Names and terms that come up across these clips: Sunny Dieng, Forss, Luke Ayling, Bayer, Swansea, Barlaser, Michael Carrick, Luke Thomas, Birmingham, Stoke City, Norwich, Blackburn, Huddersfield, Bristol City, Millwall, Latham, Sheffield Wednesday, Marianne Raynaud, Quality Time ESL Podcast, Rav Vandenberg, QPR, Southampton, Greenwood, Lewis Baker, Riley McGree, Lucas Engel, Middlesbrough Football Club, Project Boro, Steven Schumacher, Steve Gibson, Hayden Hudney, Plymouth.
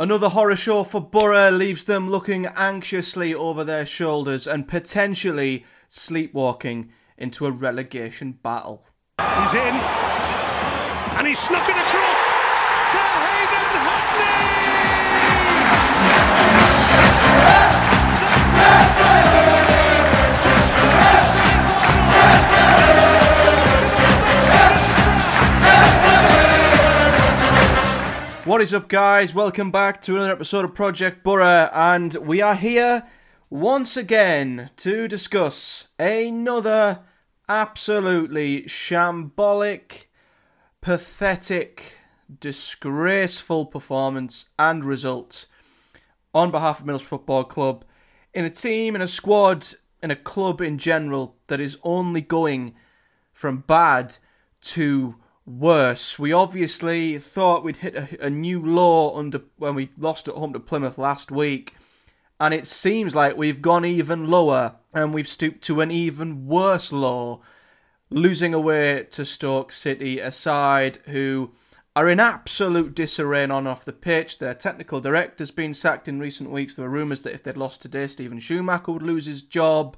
Another horror show for Boro leaves them looking anxiously over their shoulders and potentially sleepwalking into a relegation battle. He's in, and he's snuck it across to Hayden Hudney! What is up, guys? Welcome back to another episode of Project Boro, and we are here once again to discuss another absolutely shambolic, pathetic, disgraceful performance and result on behalf of Middlesbrough Football Club in a team, in a squad, in a club in general that is only going from bad to worse. We obviously thought we'd hit a new low when we lost at home to Plymouth last week, and it seems like we've gone even lower and we've stooped to an even worse low, losing away to Stoke City, a side who are in absolute disarray on off the pitch. Their technical director's been sacked in recent weeks. There were rumours that if they'd lost today, Steven Schumacher would lose his job.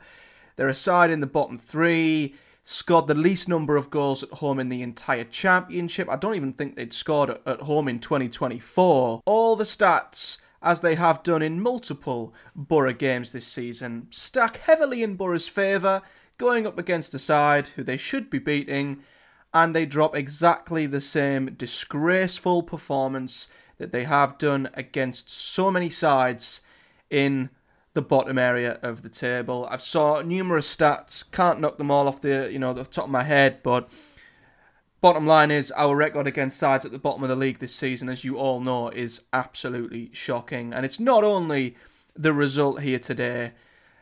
They're a side in the bottom three, scored the least number of goals at home in the entire championship. I don't even think they'd scored at home in 2024. All the stats, as they have done in multiple Boro games this season, stack heavily in Boro's favour, going up against a side who they should be beating, and they drop exactly the same disgraceful performance that they have done against so many sides in the bottom area of the table. I've saw numerous stats, can't knock them all off the top of my head, but bottom line is, our record against sides at the bottom of the league this season, as you all know, is absolutely shocking. And it's not only the result here today,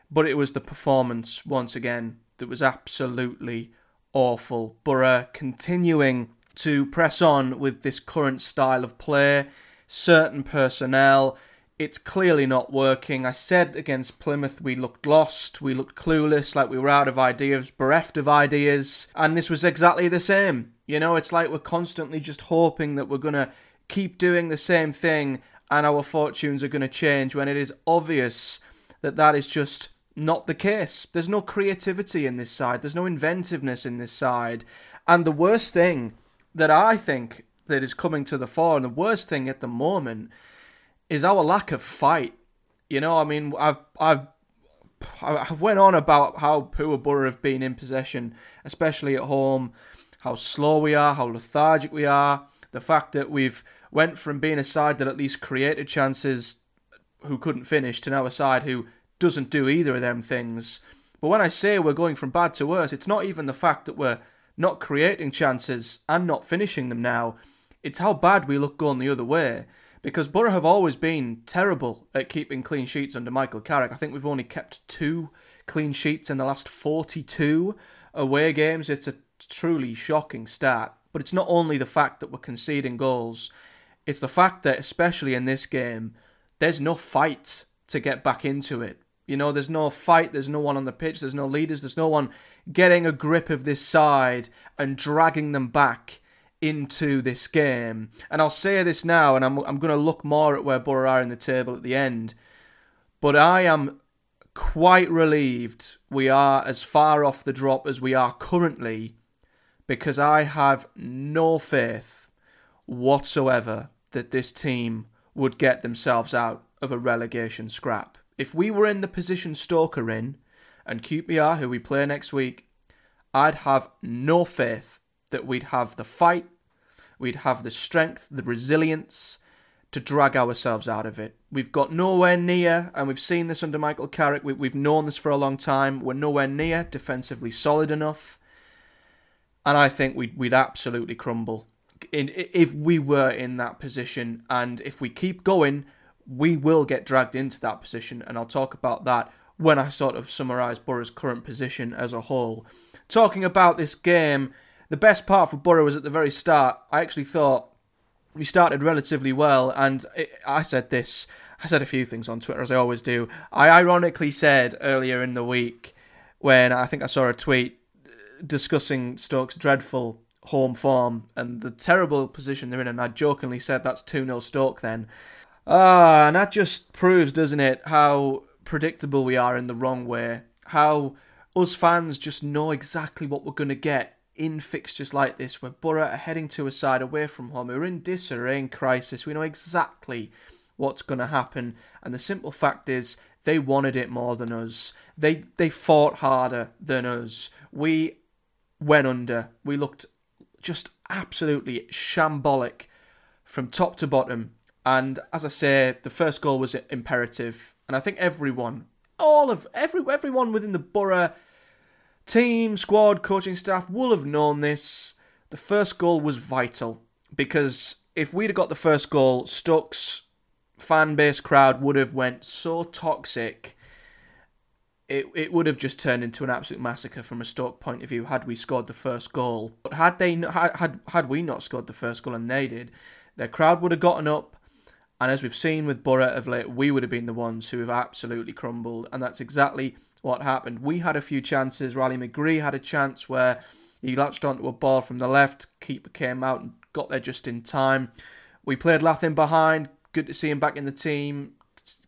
but it was the performance, once again, that was absolutely awful. Boro continuing to press on with this current style of play, certain personnel. It's clearly not working. I said against Plymouth we looked lost, we looked clueless, like we were out of ideas, bereft of ideas, and this was exactly the same. You know, it's like we're constantly just hoping that we're going to keep doing the same thing and our fortunes are going to change, when it is obvious that that is just not the case. There's no creativity in this side, there's no inventiveness in this side, and the worst thing that I think that is coming to the fore, and the worst thing at the moment, is our lack of fight. You know, I mean, I've went on about how poor Boro have been in possession, especially at home, how slow we are, how lethargic we are, the fact that we've went from being a side that at least created chances who couldn't finish to now a side who doesn't do either of them things. But when I say we're going from bad to worse, it's not even the fact that we're not creating chances and not finishing them now. It's how bad we look going the other way. Because Boro have always been terrible at keeping clean sheets under Michael Carrick. I think we've only kept 2 clean sheets in the last 42 away games. It's a truly shocking stat. But it's not only the fact that we're conceding goals. It's the fact that, especially in this game, there's no fight to get back into it. You know, there's no fight, there's no one on the pitch, there's no leaders, there's no one getting a grip of this side and dragging them back into this game. And I'll say this now, and I'm going to look more at where Boro are in the table at the end, but I am quite relieved we are as far off the drop as we are currently, because I have no faith whatsoever that this team would get themselves out of a relegation scrap. If we were in the position Stoke are in, and QPR, who we play next week, I'd have no faith that we'd have the fight, we'd have the strength, the resilience to drag ourselves out of it. We've got nowhere near, and we've seen this under Michael Carrick, we've known this for a long time, we're nowhere near defensively solid enough, and I think we'd absolutely crumble if we were in that position. And if we keep going, we will get dragged into that position, and I'll talk about that when I sort of summarise Boro's current position as a whole. Talking about this game, the best part for Boro was at the very start. I actually thought we started relatively well, and I said a few things on Twitter, as I always do. I ironically said earlier in the week, when I think I saw a tweet discussing Stoke's dreadful home form and the terrible position they're in, and I jokingly said, that's 2-0 Stoke then. And that just proves, doesn't it, how predictable we are in the wrong way. How us fans just know exactly what we're going to get in fixtures like this, where Boro are heading to a side away from home who are in disarray and crisis. We know exactly what's going to happen. And the simple fact is, they wanted it more than us. They fought harder than us. We went under. We looked just absolutely shambolic from top to bottom. And as I say, the first goal was imperative. And I think everyone, everyone within the Boro team, squad, coaching staff will have known this. The first goal was vital, because if we'd have got the first goal, Stoke's fan base crowd would have went so toxic. It would have just turned into an absolute massacre from a Stoke point of view had we scored the first goal. But had we not scored the first goal and they did, their crowd would have gotten up. And as we've seen with Boro of late, we would have been the ones who have absolutely crumbled. And that's exactly what happened. We had a few chances. Riley McGree had a chance where he latched onto a ball from the left. Keeper came out and got there just in time. We played Latham behind. Good to see him back in the team.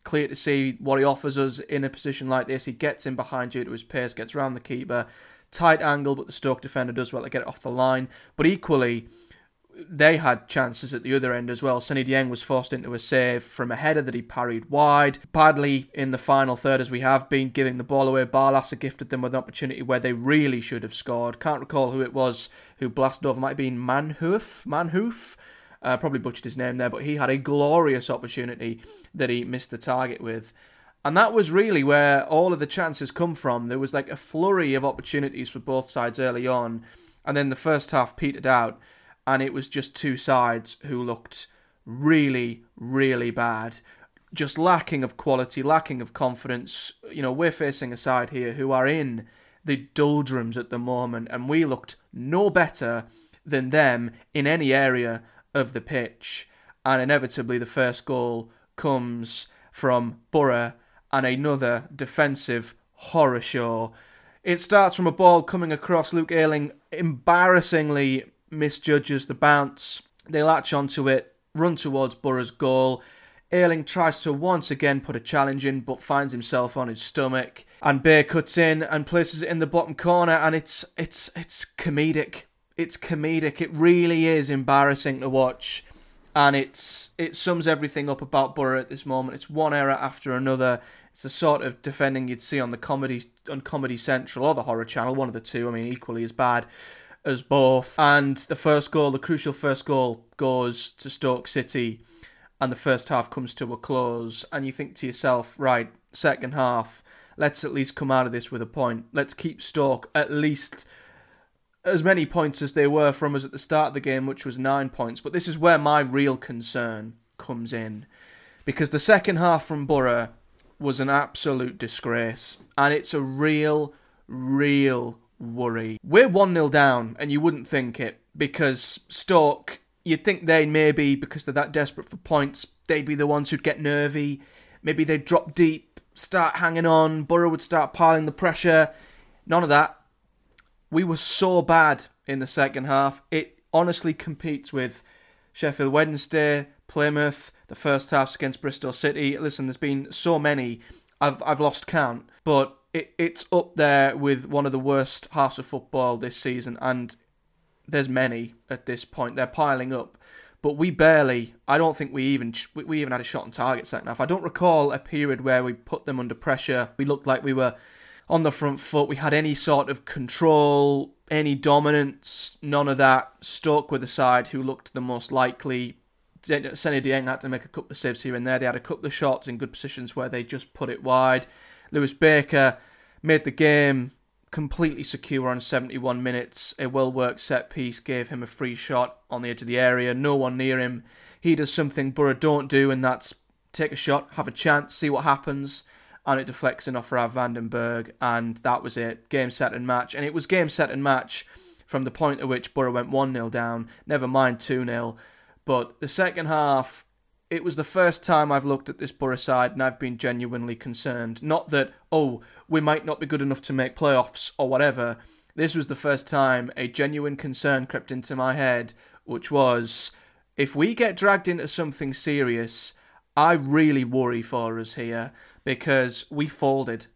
Clear to see what he offers us in a position like this. He gets in behind due to his pace, gets round the keeper. Tight angle, but the Stoke defender does well to get it off the line. But equally, they had chances at the other end as well. Sunny Dieng was forced into a save from a header that he parried wide. Badly in the final third, as we have been, giving the ball away. Barlaser gifted them with an opportunity where they really should have scored. Can't recall who it was who blasted over. Might have been Manhoof. Probably butchered his name there, but he had a glorious opportunity that he missed the target with. And that was really where all of the chances come from. There was like a flurry of opportunities for both sides early on. And then the first half petered out. And it was just two sides who looked really, really bad. Just lacking of quality, lacking of confidence. You know, we're facing a side here who are in the doldrums at the moment. And we looked no better than them in any area of the pitch, and inevitably the first goal comes from Boro and another defensive horror show. It starts from a ball coming across. Luke Ayling embarrassingly misjudges the bounce. They latch onto it, run towards Boro's goal. Ayling tries to once again put a challenge in, but finds himself on his stomach. And Bayer cuts in and places it in the bottom corner, and it's comedic. It's comedic. It really is embarrassing to watch. And it sums everything up about Boro at this moment. It's one error after another. It's the sort of defending you'd see on Comedy Central or the Horror Channel. One of the two. I mean, equally as bad as both. And the first goal, the crucial first goal, goes to Stoke City. And the first half comes to a close. And you think to yourself, right, second half, let's at least come out of this with a point. Let's keep Stoke at least as many points as they were from us at the start of the game, which was 9 points. But this is where my real concern comes in, because the second half from Boro was an absolute disgrace, and it's a real, real worry. We're 1-0 down, and you wouldn't think it, because Stoke, you'd think they maybe, because they're that desperate for points, they'd be the ones who'd get nervy. Maybe they'd drop deep, start hanging on, Boro would start piling the pressure. None of that. We were so bad in the second half. It honestly competes with Sheffield Wednesday, Plymouth, the first halves against Bristol City. Listen, there's been so many, I've lost count. But it's up there with one of the worst halves of football this season. And there's many at this point. They're piling up. But we barely, I don't think we even had a shot on target second half. I don't recall a period where we put them under pressure. We looked like we were on the front foot, we had any sort of control, any dominance, none of that. Stoke were the side who looked the most likely. Sunny Dieng had to make a couple of saves here and there. They had a couple of shots in good positions where they just put it wide. Lewis Baker made the game completely secure on 71 minutes. A well-worked set-piece gave him a free shot on the edge of the area. No one near him. He does something Boro don't do, and that's take a shot, have a chance, see what happens. And it deflects in off Rav Vandenberg, and that was it. Game, set and match. And it was game, set and match from the point at which Boro went 1-0 down, never mind 2-0. But the second half, it was the first time I've looked at this Boro side and I've been genuinely concerned. Not that, oh, we might not be good enough to make playoffs or whatever. This was the first time a genuine concern crept into my head, which was, if we get dragged into something serious, I really worry for us here because we folded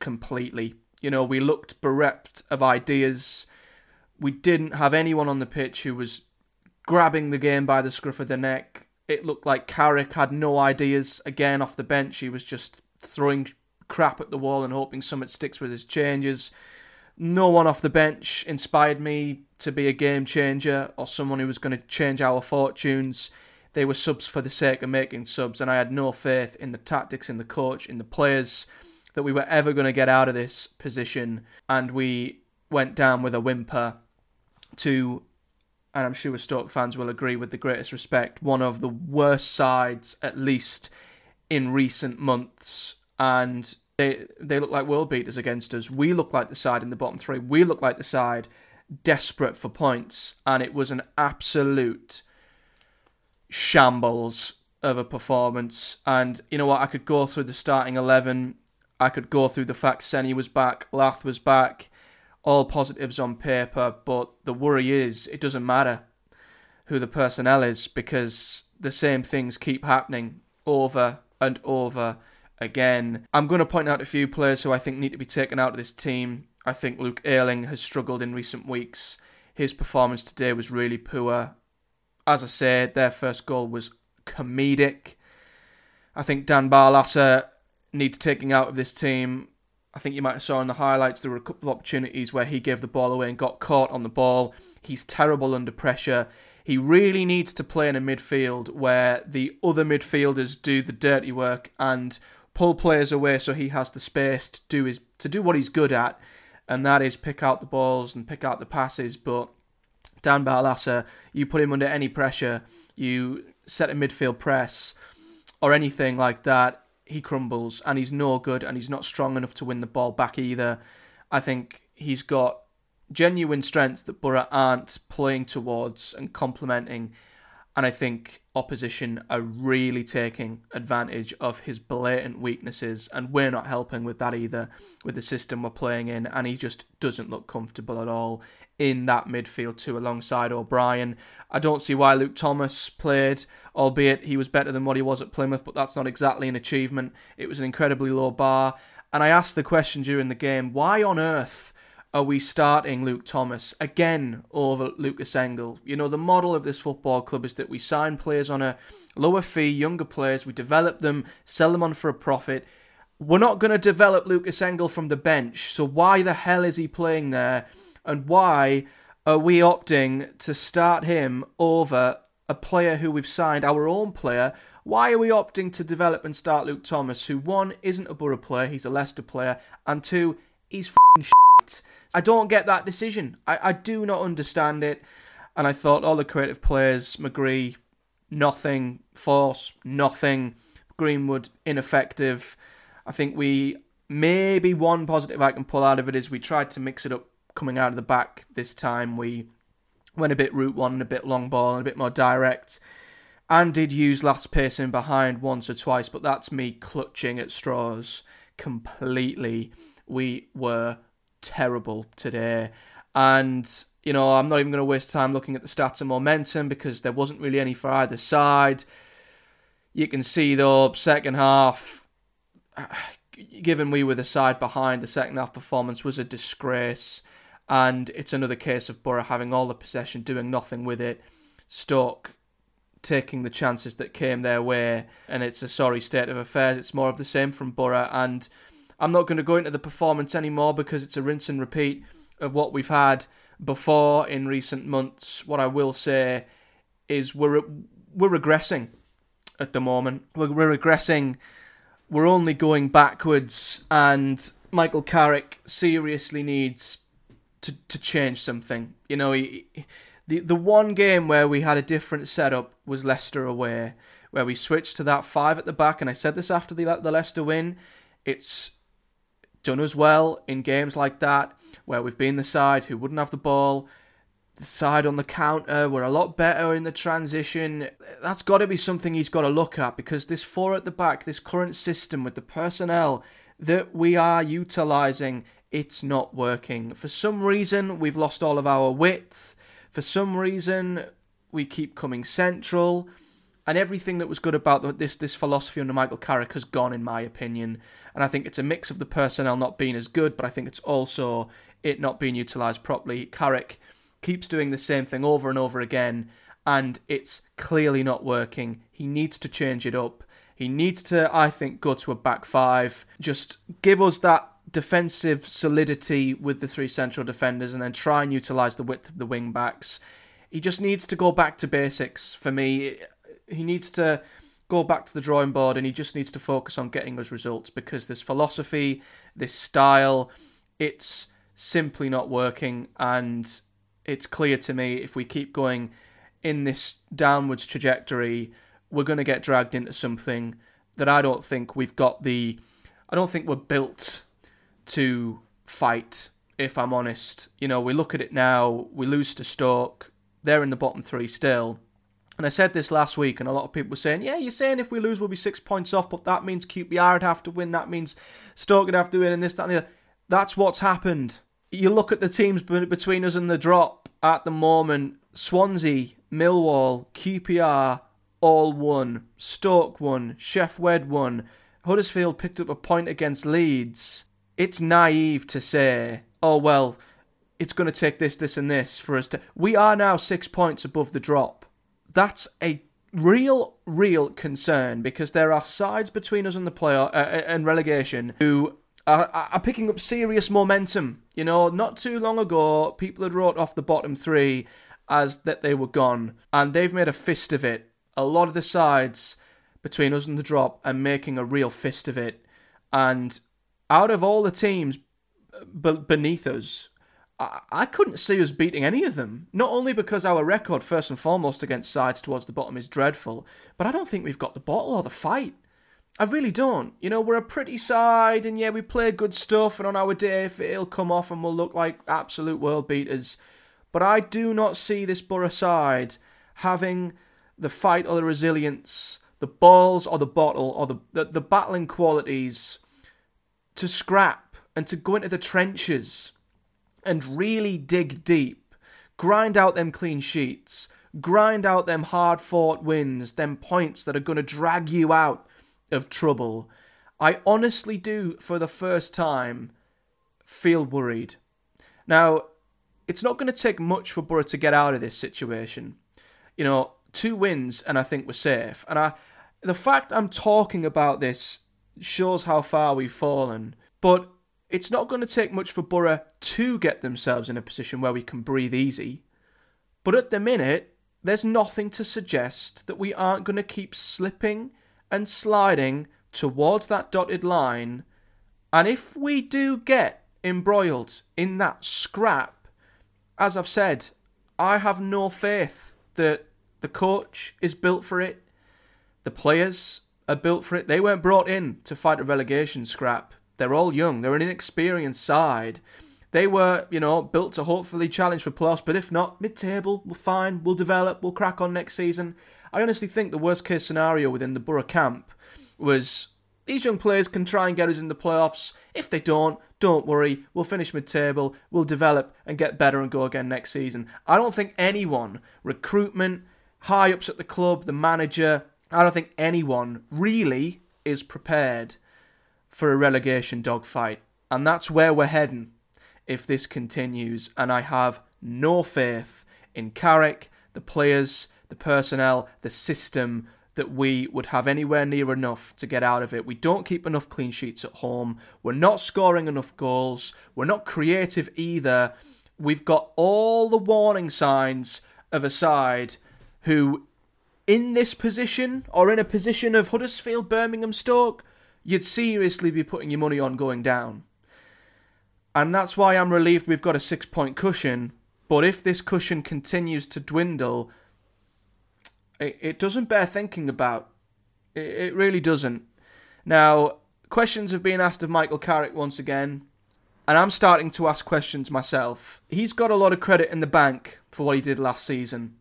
completely. You know, we looked bereft of ideas. We didn't have anyone on the pitch who was grabbing the game by the scruff of the neck. It looked like Carrick had no ideas. Again, off the bench, he was just throwing crap at the wall and hoping something sticks with his changes. No one off the bench inspired me to be a game changer or someone who was going to change our fortunes. They were subs for the sake of making subs, and I had no faith in the tactics, in the coach, in the players that we were ever going to get out of this position. And we went down with a whimper to, and I'm sure Stoke fans will agree with the greatest respect, one of the worst sides, at least in recent months. And they look like world beaters against us. We look like the side in the bottom three. We look like the side desperate for points. And it was an absolute shambles of a performance. And you know what? I could go through the starting 11. I could go through the fact Senny was back, Lath was back. All positives on paper, but the worry is it doesn't matter who the personnel is because the same things keep happening over and over again. I'm going to point out a few players who I think need to be taken out of this team. I think Luke Ayling has struggled in recent weeks. His performance today was really poor. As I said, their first goal was comedic. I think Dan Barlaser needs taking out of this team. I think you might have saw in the highlights there were a couple of opportunities where he gave the ball away and got caught on the ball. He's terrible under pressure. He really needs to play in a midfield where the other midfielders do the dirty work and pull players away so he has the space to do what he's good at, and that is pick out the balls and pick out the passes. But Dan Barlaser, you put him under any pressure, you set a midfield press or anything like that, he crumbles, and he's no good, and he's not strong enough to win the ball back either. I think he's got genuine strengths that Boro aren't playing towards and complementing, and I think opposition are really taking advantage of his blatant weaknesses, and we're not helping with that either, with the system we're playing in, and he just doesn't look comfortable at all in that midfield too, alongside O'Brien. I don't see why Luke Thomas played, albeit he was better than what he was at Plymouth, but that's not exactly an achievement. It was an incredibly low bar. And I asked the question during the game, why on earth are we starting Luke Thomas again over Lucas Engel? You know, the model of this football club is that we sign players on a lower fee, younger players, we develop them, sell them on for a profit. We're not going to develop Lucas Engel from the bench, so why the hell is he playing there? And why are we opting to start him over a player who we've signed, our own player? Why are we opting to develop and start Luke Thomas, who, one, isn't a Boro player, he's a Leicester player, and two, he's f***ing shit. I don't get that decision. I do not understand it. And I thought all the creative players, McGree, nothing, Forss, nothing, Greenwood, ineffective. I think maybe one positive I can pull out of it is we tried to mix it up coming out of the back this time. We went a bit route one and a bit long ball and a bit more direct, and did use last pacing behind once or twice, but that's me clutching at straws completely. We were terrible today. And, you know, I'm not even going to waste time looking at the stats and momentum because there wasn't really any for either side. You can see, though, second half, given we were the side behind, the second half performance was a disgrace. And it's another case of Boro having all the possession, doing nothing with it. Stoke taking the chances that came their way. And it's a sorry state of affairs. It's more of the same from Boro. And I'm not going to go into the performance anymore because it's a rinse and repeat of what we've had before in recent months. What I will say is we're regressing at the moment. We're regressing. We're only going backwards. And Michael Carrick seriously needs to change something. You know, the one game where we had a different setup was Leicester away, where we switched to that five at the back, and I said this after the Leicester win, it's done us well in games like that, where we've been the side who wouldn't have the ball, the side on the counter, we're a lot better in the transition. That's got to be something he's got to look at, because this four at the back, this current system with the personnel that we are utilising, it's not working. For some reason, we've lost all of our width. For some reason, we keep coming central. And everything that was good about this philosophy under Michael Carrick has gone, in my opinion. And I think it's a mix of the personnel not being as good, but I think it's also it not being utilised properly. Carrick keeps doing the same thing over and over again, and it's clearly not working. He needs to change it up. He needs to, I think, go to a back five. Just give us that defensive solidity with the three central defenders and then try and utilise the width of the wing backs. He just needs to go back to basics for me. He needs to go back to the drawing board, and he just needs to focus on getting us results, because this philosophy, this style, it's simply not working. And it's clear to me, if we keep going in this downwards trajectory, we're going to get dragged into something that I don't think we've got the... I don't think we're built to fight, if I'm honest. You know, we look at it now, we lose to Stoke, they're in the bottom three still. And I said this last week, and a lot of people were saying, yeah, you're saying if we lose, we'll be 6 points off, but that means QPR would have to win, that means Stoke would have to win, and this, that, and the other. That's what's happened. You look at the teams between us and the drop at the moment. Swansea, Millwall, QPR, all won. Stoke won. Sheffield Wednesday won. Huddersfield picked up a point against Leeds. It's naive to say, oh, well, it's going to take this, this, and this for us to... We are now 6 points above the drop. That's a real concern, because there are sides between us and the playoff and relegation who are picking up serious momentum. You know, not too long ago, people had wrote off the bottom three as that they were gone, and they've made a fist of it. A lot of the sides between us and the drop are making a real fist of it, and out of all the teams beneath us, I couldn't see us beating any of them. Not only because our record, first and foremost, against sides towards the bottom is dreadful, but I don't think we've got the bottle or the fight. I really don't. You know, we're a pretty side, and yeah, we play good stuff, and on our day, if it'll come off, and we'll look like absolute world beaters. But I do not see this Boro side having the fight or the resilience, the balls or the bottle, or the battling qualities to scrap and to go into the trenches and really dig deep, grind out them clean sheets, grind out them hard-fought wins, them points that are going to drag you out of trouble. I honestly do, for the first time, feel worried. Now, it's not going to take much for Boro to get out of this situation. You know, 2 wins and I think we're safe. And the fact I'm talking about this shows how far we've fallen. But it's not going to take much for Boro to get themselves in a position where we can breathe easy. But at the minute, there's nothing to suggest that we aren't going to keep slipping and sliding towards that dotted line. And if we do get embroiled in that scrap, as I've said, I have no faith that the coach is built for it. The players are built for it. They weren't brought in to fight a relegation scrap. They're all young. They're an inexperienced side. They were, you know, built to hopefully challenge for playoffs, but if not, mid-table, we're fine, we'll develop, we'll crack on next season. I honestly think the worst-case scenario within the Boro camp was these young players can try and get us in the playoffs. If they don't worry, we'll finish mid-table, we'll develop and get better and go again next season. I don't think anyone, recruitment, high-ups at the club, the manager, I don't think anyone really is prepared for a relegation dogfight. And that's where we're heading if this continues. And I have no faith in Carrick, the players, the personnel, the system, that we would have anywhere near enough to get out of it. We don't keep enough clean sheets at home. We're not scoring enough goals. We're not creative either. We've got all the warning signs of a side who, in this position, or in a position of Huddersfield, Birmingham, Stoke, you'd seriously be putting your money on going down. And that's why I'm relieved we've got a 6-point cushion. But if this cushion continues to dwindle, it doesn't bear thinking about. It really doesn't. Now, questions have been asked of Michael Carrick once again, and I'm starting to ask questions myself. He's got a lot of credit in the bank for what he did last season.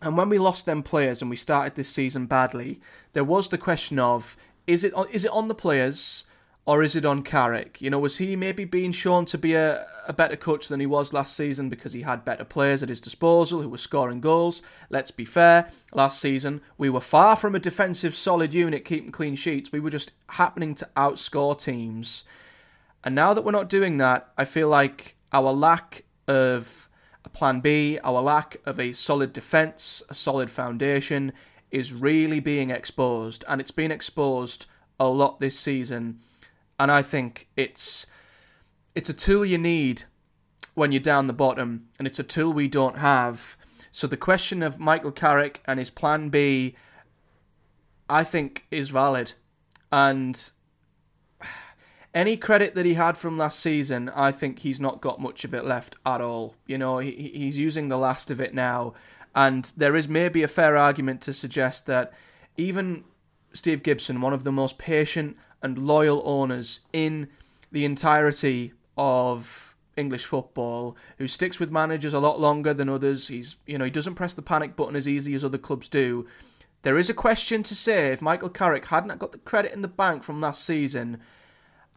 And when we lost them players and we started this season badly, there was the question of, is it on the players, Or is it on Carrick? You know, was he maybe being shown to be a better coach than he was last season because he had better players at his disposal who were scoring goals? Let's be fair, last season we were far from a defensive solid unit keeping clean sheets. We were just happening to outscore teams. And now that we're not doing that, I feel like our lack of a plan B, our lack of a solid defence, a solid foundation is really being exposed. And it's been exposed a lot this season. And I think it's a tool you need when you're down the bottom, and it's a tool we don't have. So the question of Michael Carrick and his plan B, I think, is valid. And any credit that he had from last season, I think he's not got much of it left at all. You know, he's using the last of it now. And there is maybe a fair argument to suggest that even Steve Gibson, one of the most patient and loyal owners in the entirety of English football, who sticks with managers a lot longer than others. He doesn't press the panic button as easy as other clubs do. There is a question to say if Michael Carrick hadn't got the credit in the bank from last season,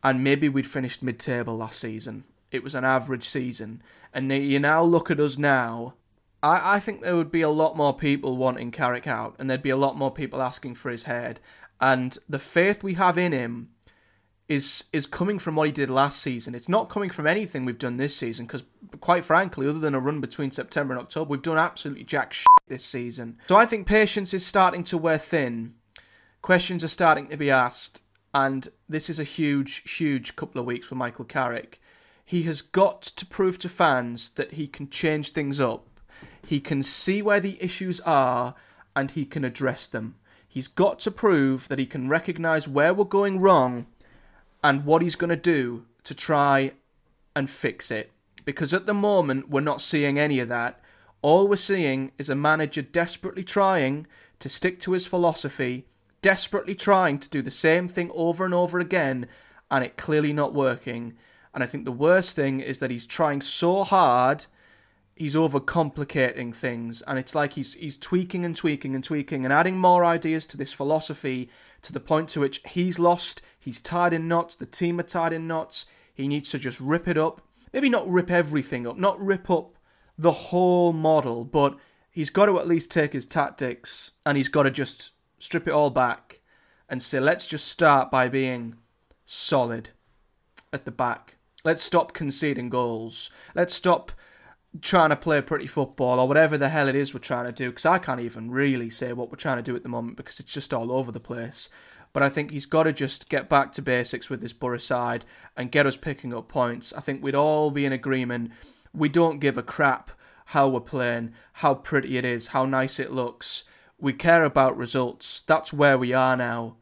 and maybe we'd finished mid-table last season. It was an average season. And you now look at us now, I think there would be a lot more people wanting Carrick out, and there'd be a lot more people asking for his head. And the faith we have in him is coming from what he did last season. It's not coming from anything we've done this season, because quite frankly, other than a run between September and October, we've done absolutely jack shit this season. So I think patience is starting to wear thin. Questions are starting to be asked. And this is a huge, huge couple of weeks for Michael Carrick. He has got to prove to fans that he can change things up. He can see where the issues are and he can address them. He's got to prove that he can recognise where we're going wrong and what he's going to do to try and fix it. Because at the moment, we're not seeing any of that. All we're seeing is a manager desperately trying to stick to his philosophy, desperately trying to do the same thing over and over again, and it clearly not working. And I think the worst thing is that he's trying so hard, he's overcomplicating things, and it's like he's tweaking and tweaking and tweaking and adding more ideas to this philosophy to the point to which he's lost, he's tied in knots, the team are tied in knots. He needs to just rip it up. Maybe not rip everything up, not rip up the whole model, but he's got to at least take his tactics and he's got to just strip it all back and say, let's just start by being solid at the back. Let's stop conceding goals. Let's stop trying to play pretty football or whatever the hell it is we're trying to do, because I can't even really say what we're trying to do at the moment because it's just all over the place. But I think he's got to just get back to basics with this Boro side and get us picking up points. I think we'd all be in agreement. We don't give a crap how we're playing, how pretty it is, how nice it looks. We care about results. That's where we are now.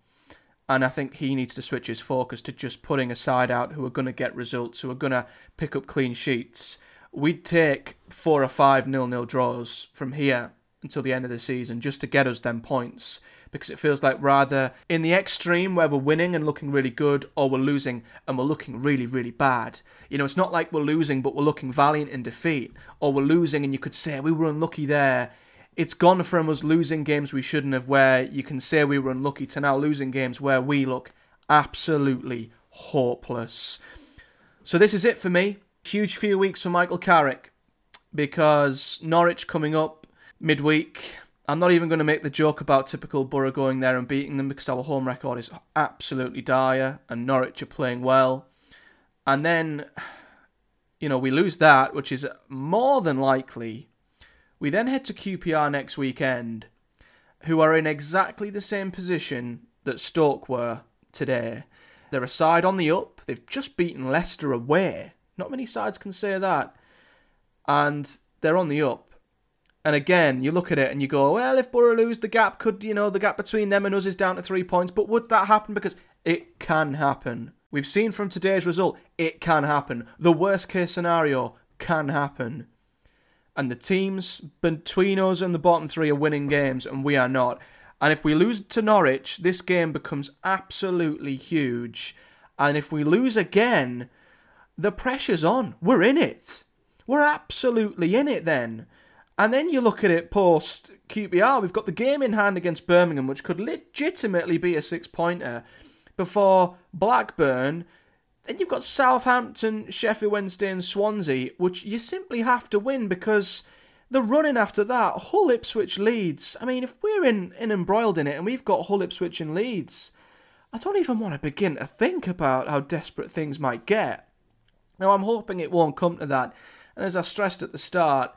And I think he needs to switch his focus to just putting a side out who are going to get results, who are going to pick up clean sheets. We'd take 4 or 5 nil-nil draws from here until the end of the season just to get us them points, because it feels like rather in the extreme where we're winning and looking really good, or we're losing and we're looking really, really bad. You know, it's not like we're losing but we're looking valiant in defeat, or we're losing and you could say we were unlucky there. It's gone from us losing games we shouldn't have where you can say we were unlucky to now losing games where we look absolutely hopeless. So this is it for me. Huge few weeks for Michael Carrick, because Norwich coming up midweek. I'm not even going to make the joke about typical Boro going there and beating them, because our home record is absolutely dire and Norwich are playing well. And then, you know, we lose that, which is more than likely. We then head to QPR next weekend, who are in exactly the same position that Stoke were today. They're a side on the up. They've just beaten Leicester away. Not many sides can say that. And they're on the up. And again, you look at it and you go, well, if Boro lose, the gap could, you know, the gap between them and us is down to 3 points. But would that happen? Because it can happen. We've seen from today's result, it can happen. The worst case scenario can happen. And the teams between us and the bottom three are winning games and we are not. And if we lose to Norwich, this game becomes absolutely huge. And if we lose again, the pressure's on. We're in it. We're absolutely in it then. And then you look at it post QPR. We've got the game in hand against Birmingham, which could legitimately be a 6-pointer. before Blackburn. Then you've got Southampton, Sheffield Wednesday and Swansea, which you simply have to win because the running after that, Hull, Ipswich, Leeds. I mean, if we're embroiled in it and we've got Hull, Ipswich and Leeds, I don't even want to begin to think about how desperate things might get. Now, I'm hoping it won't come to that. And as I stressed at the start,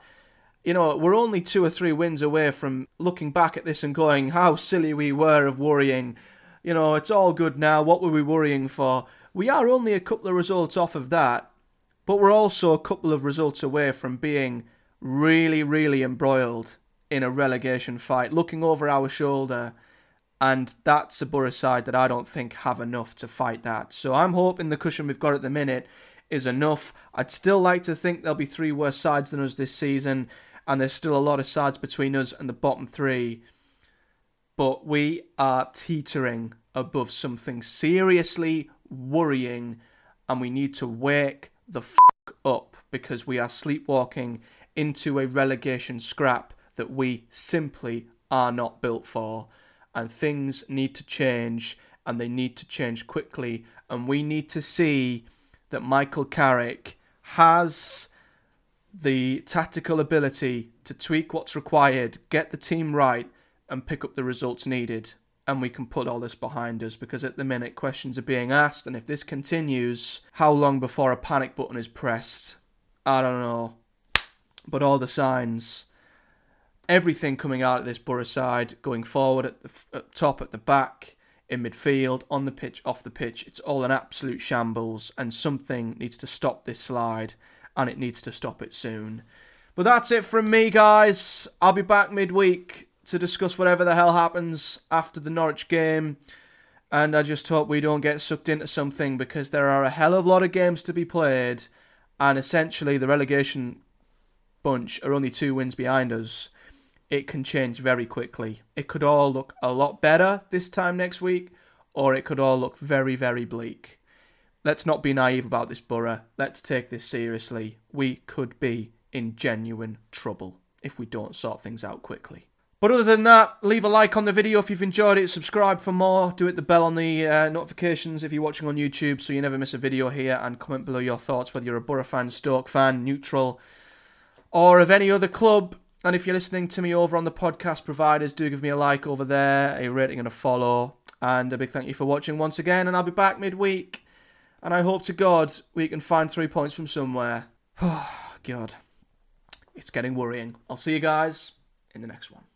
you know, we're only 2 or 3 wins away from looking back at this and going, how silly we were of worrying. You know, it's all good now. What were we worrying for? We are only a couple of results off of that, but we're also a couple of results away from being really, really embroiled in a relegation fight, looking over our shoulder, and that's a Boro side that I don't think have enough to fight that. So I'm hoping the cushion we've got at the minute is enough. I'd still like to think there'll be 3 worse sides than us this season, and there's still a lot of sides between us and the bottom 3, but we are teetering above something seriously worrying, and we need to wake the up because we are sleepwalking into a relegation scrap that we simply are not built for, and things need to change, and they need to change quickly, and we need to see that Michael Carrick has the tactical ability to tweak what's required, get the team right, and pick up the results needed. And we can put all this behind us, because at the minute questions are being asked, and if this continues, how long before a panic button is pressed? I don't know. But all the signs, everything coming out of this Boro side, going forward at the at top, at the back, in midfield, on the pitch, off the pitch, it's all an absolute shambles, and something needs to stop this slide, and it needs to stop it soon. But that's it from me, guys. I'll be back midweek to discuss whatever the hell happens after the Norwich game, and I just hope we don't get sucked into something, because there are a hell of a lot of games to be played, and essentially the relegation bunch are only 2 wins behind us. It can change very quickly. It could all look a lot better this time next week, or it could all look very, very bleak. Let's not be naive about this, Boro. Let's take this seriously. We could be in genuine trouble if we don't sort things out quickly. But other than that, leave a like on the video if you've enjoyed it, subscribe for more, do hit the bell on the notifications if you're watching on YouTube so you never miss a video here, and comment below your thoughts, whether you're a Boro fan, Stoke fan, neutral, or of any other club. And if you're listening to me over on the podcast providers, do give me a like over there, a rating and a follow. And a big thank you for watching once again, and I'll be back midweek. And I hope to God we can find 3 points from somewhere. Oh, God. It's getting worrying. I'll see you guys in the next one.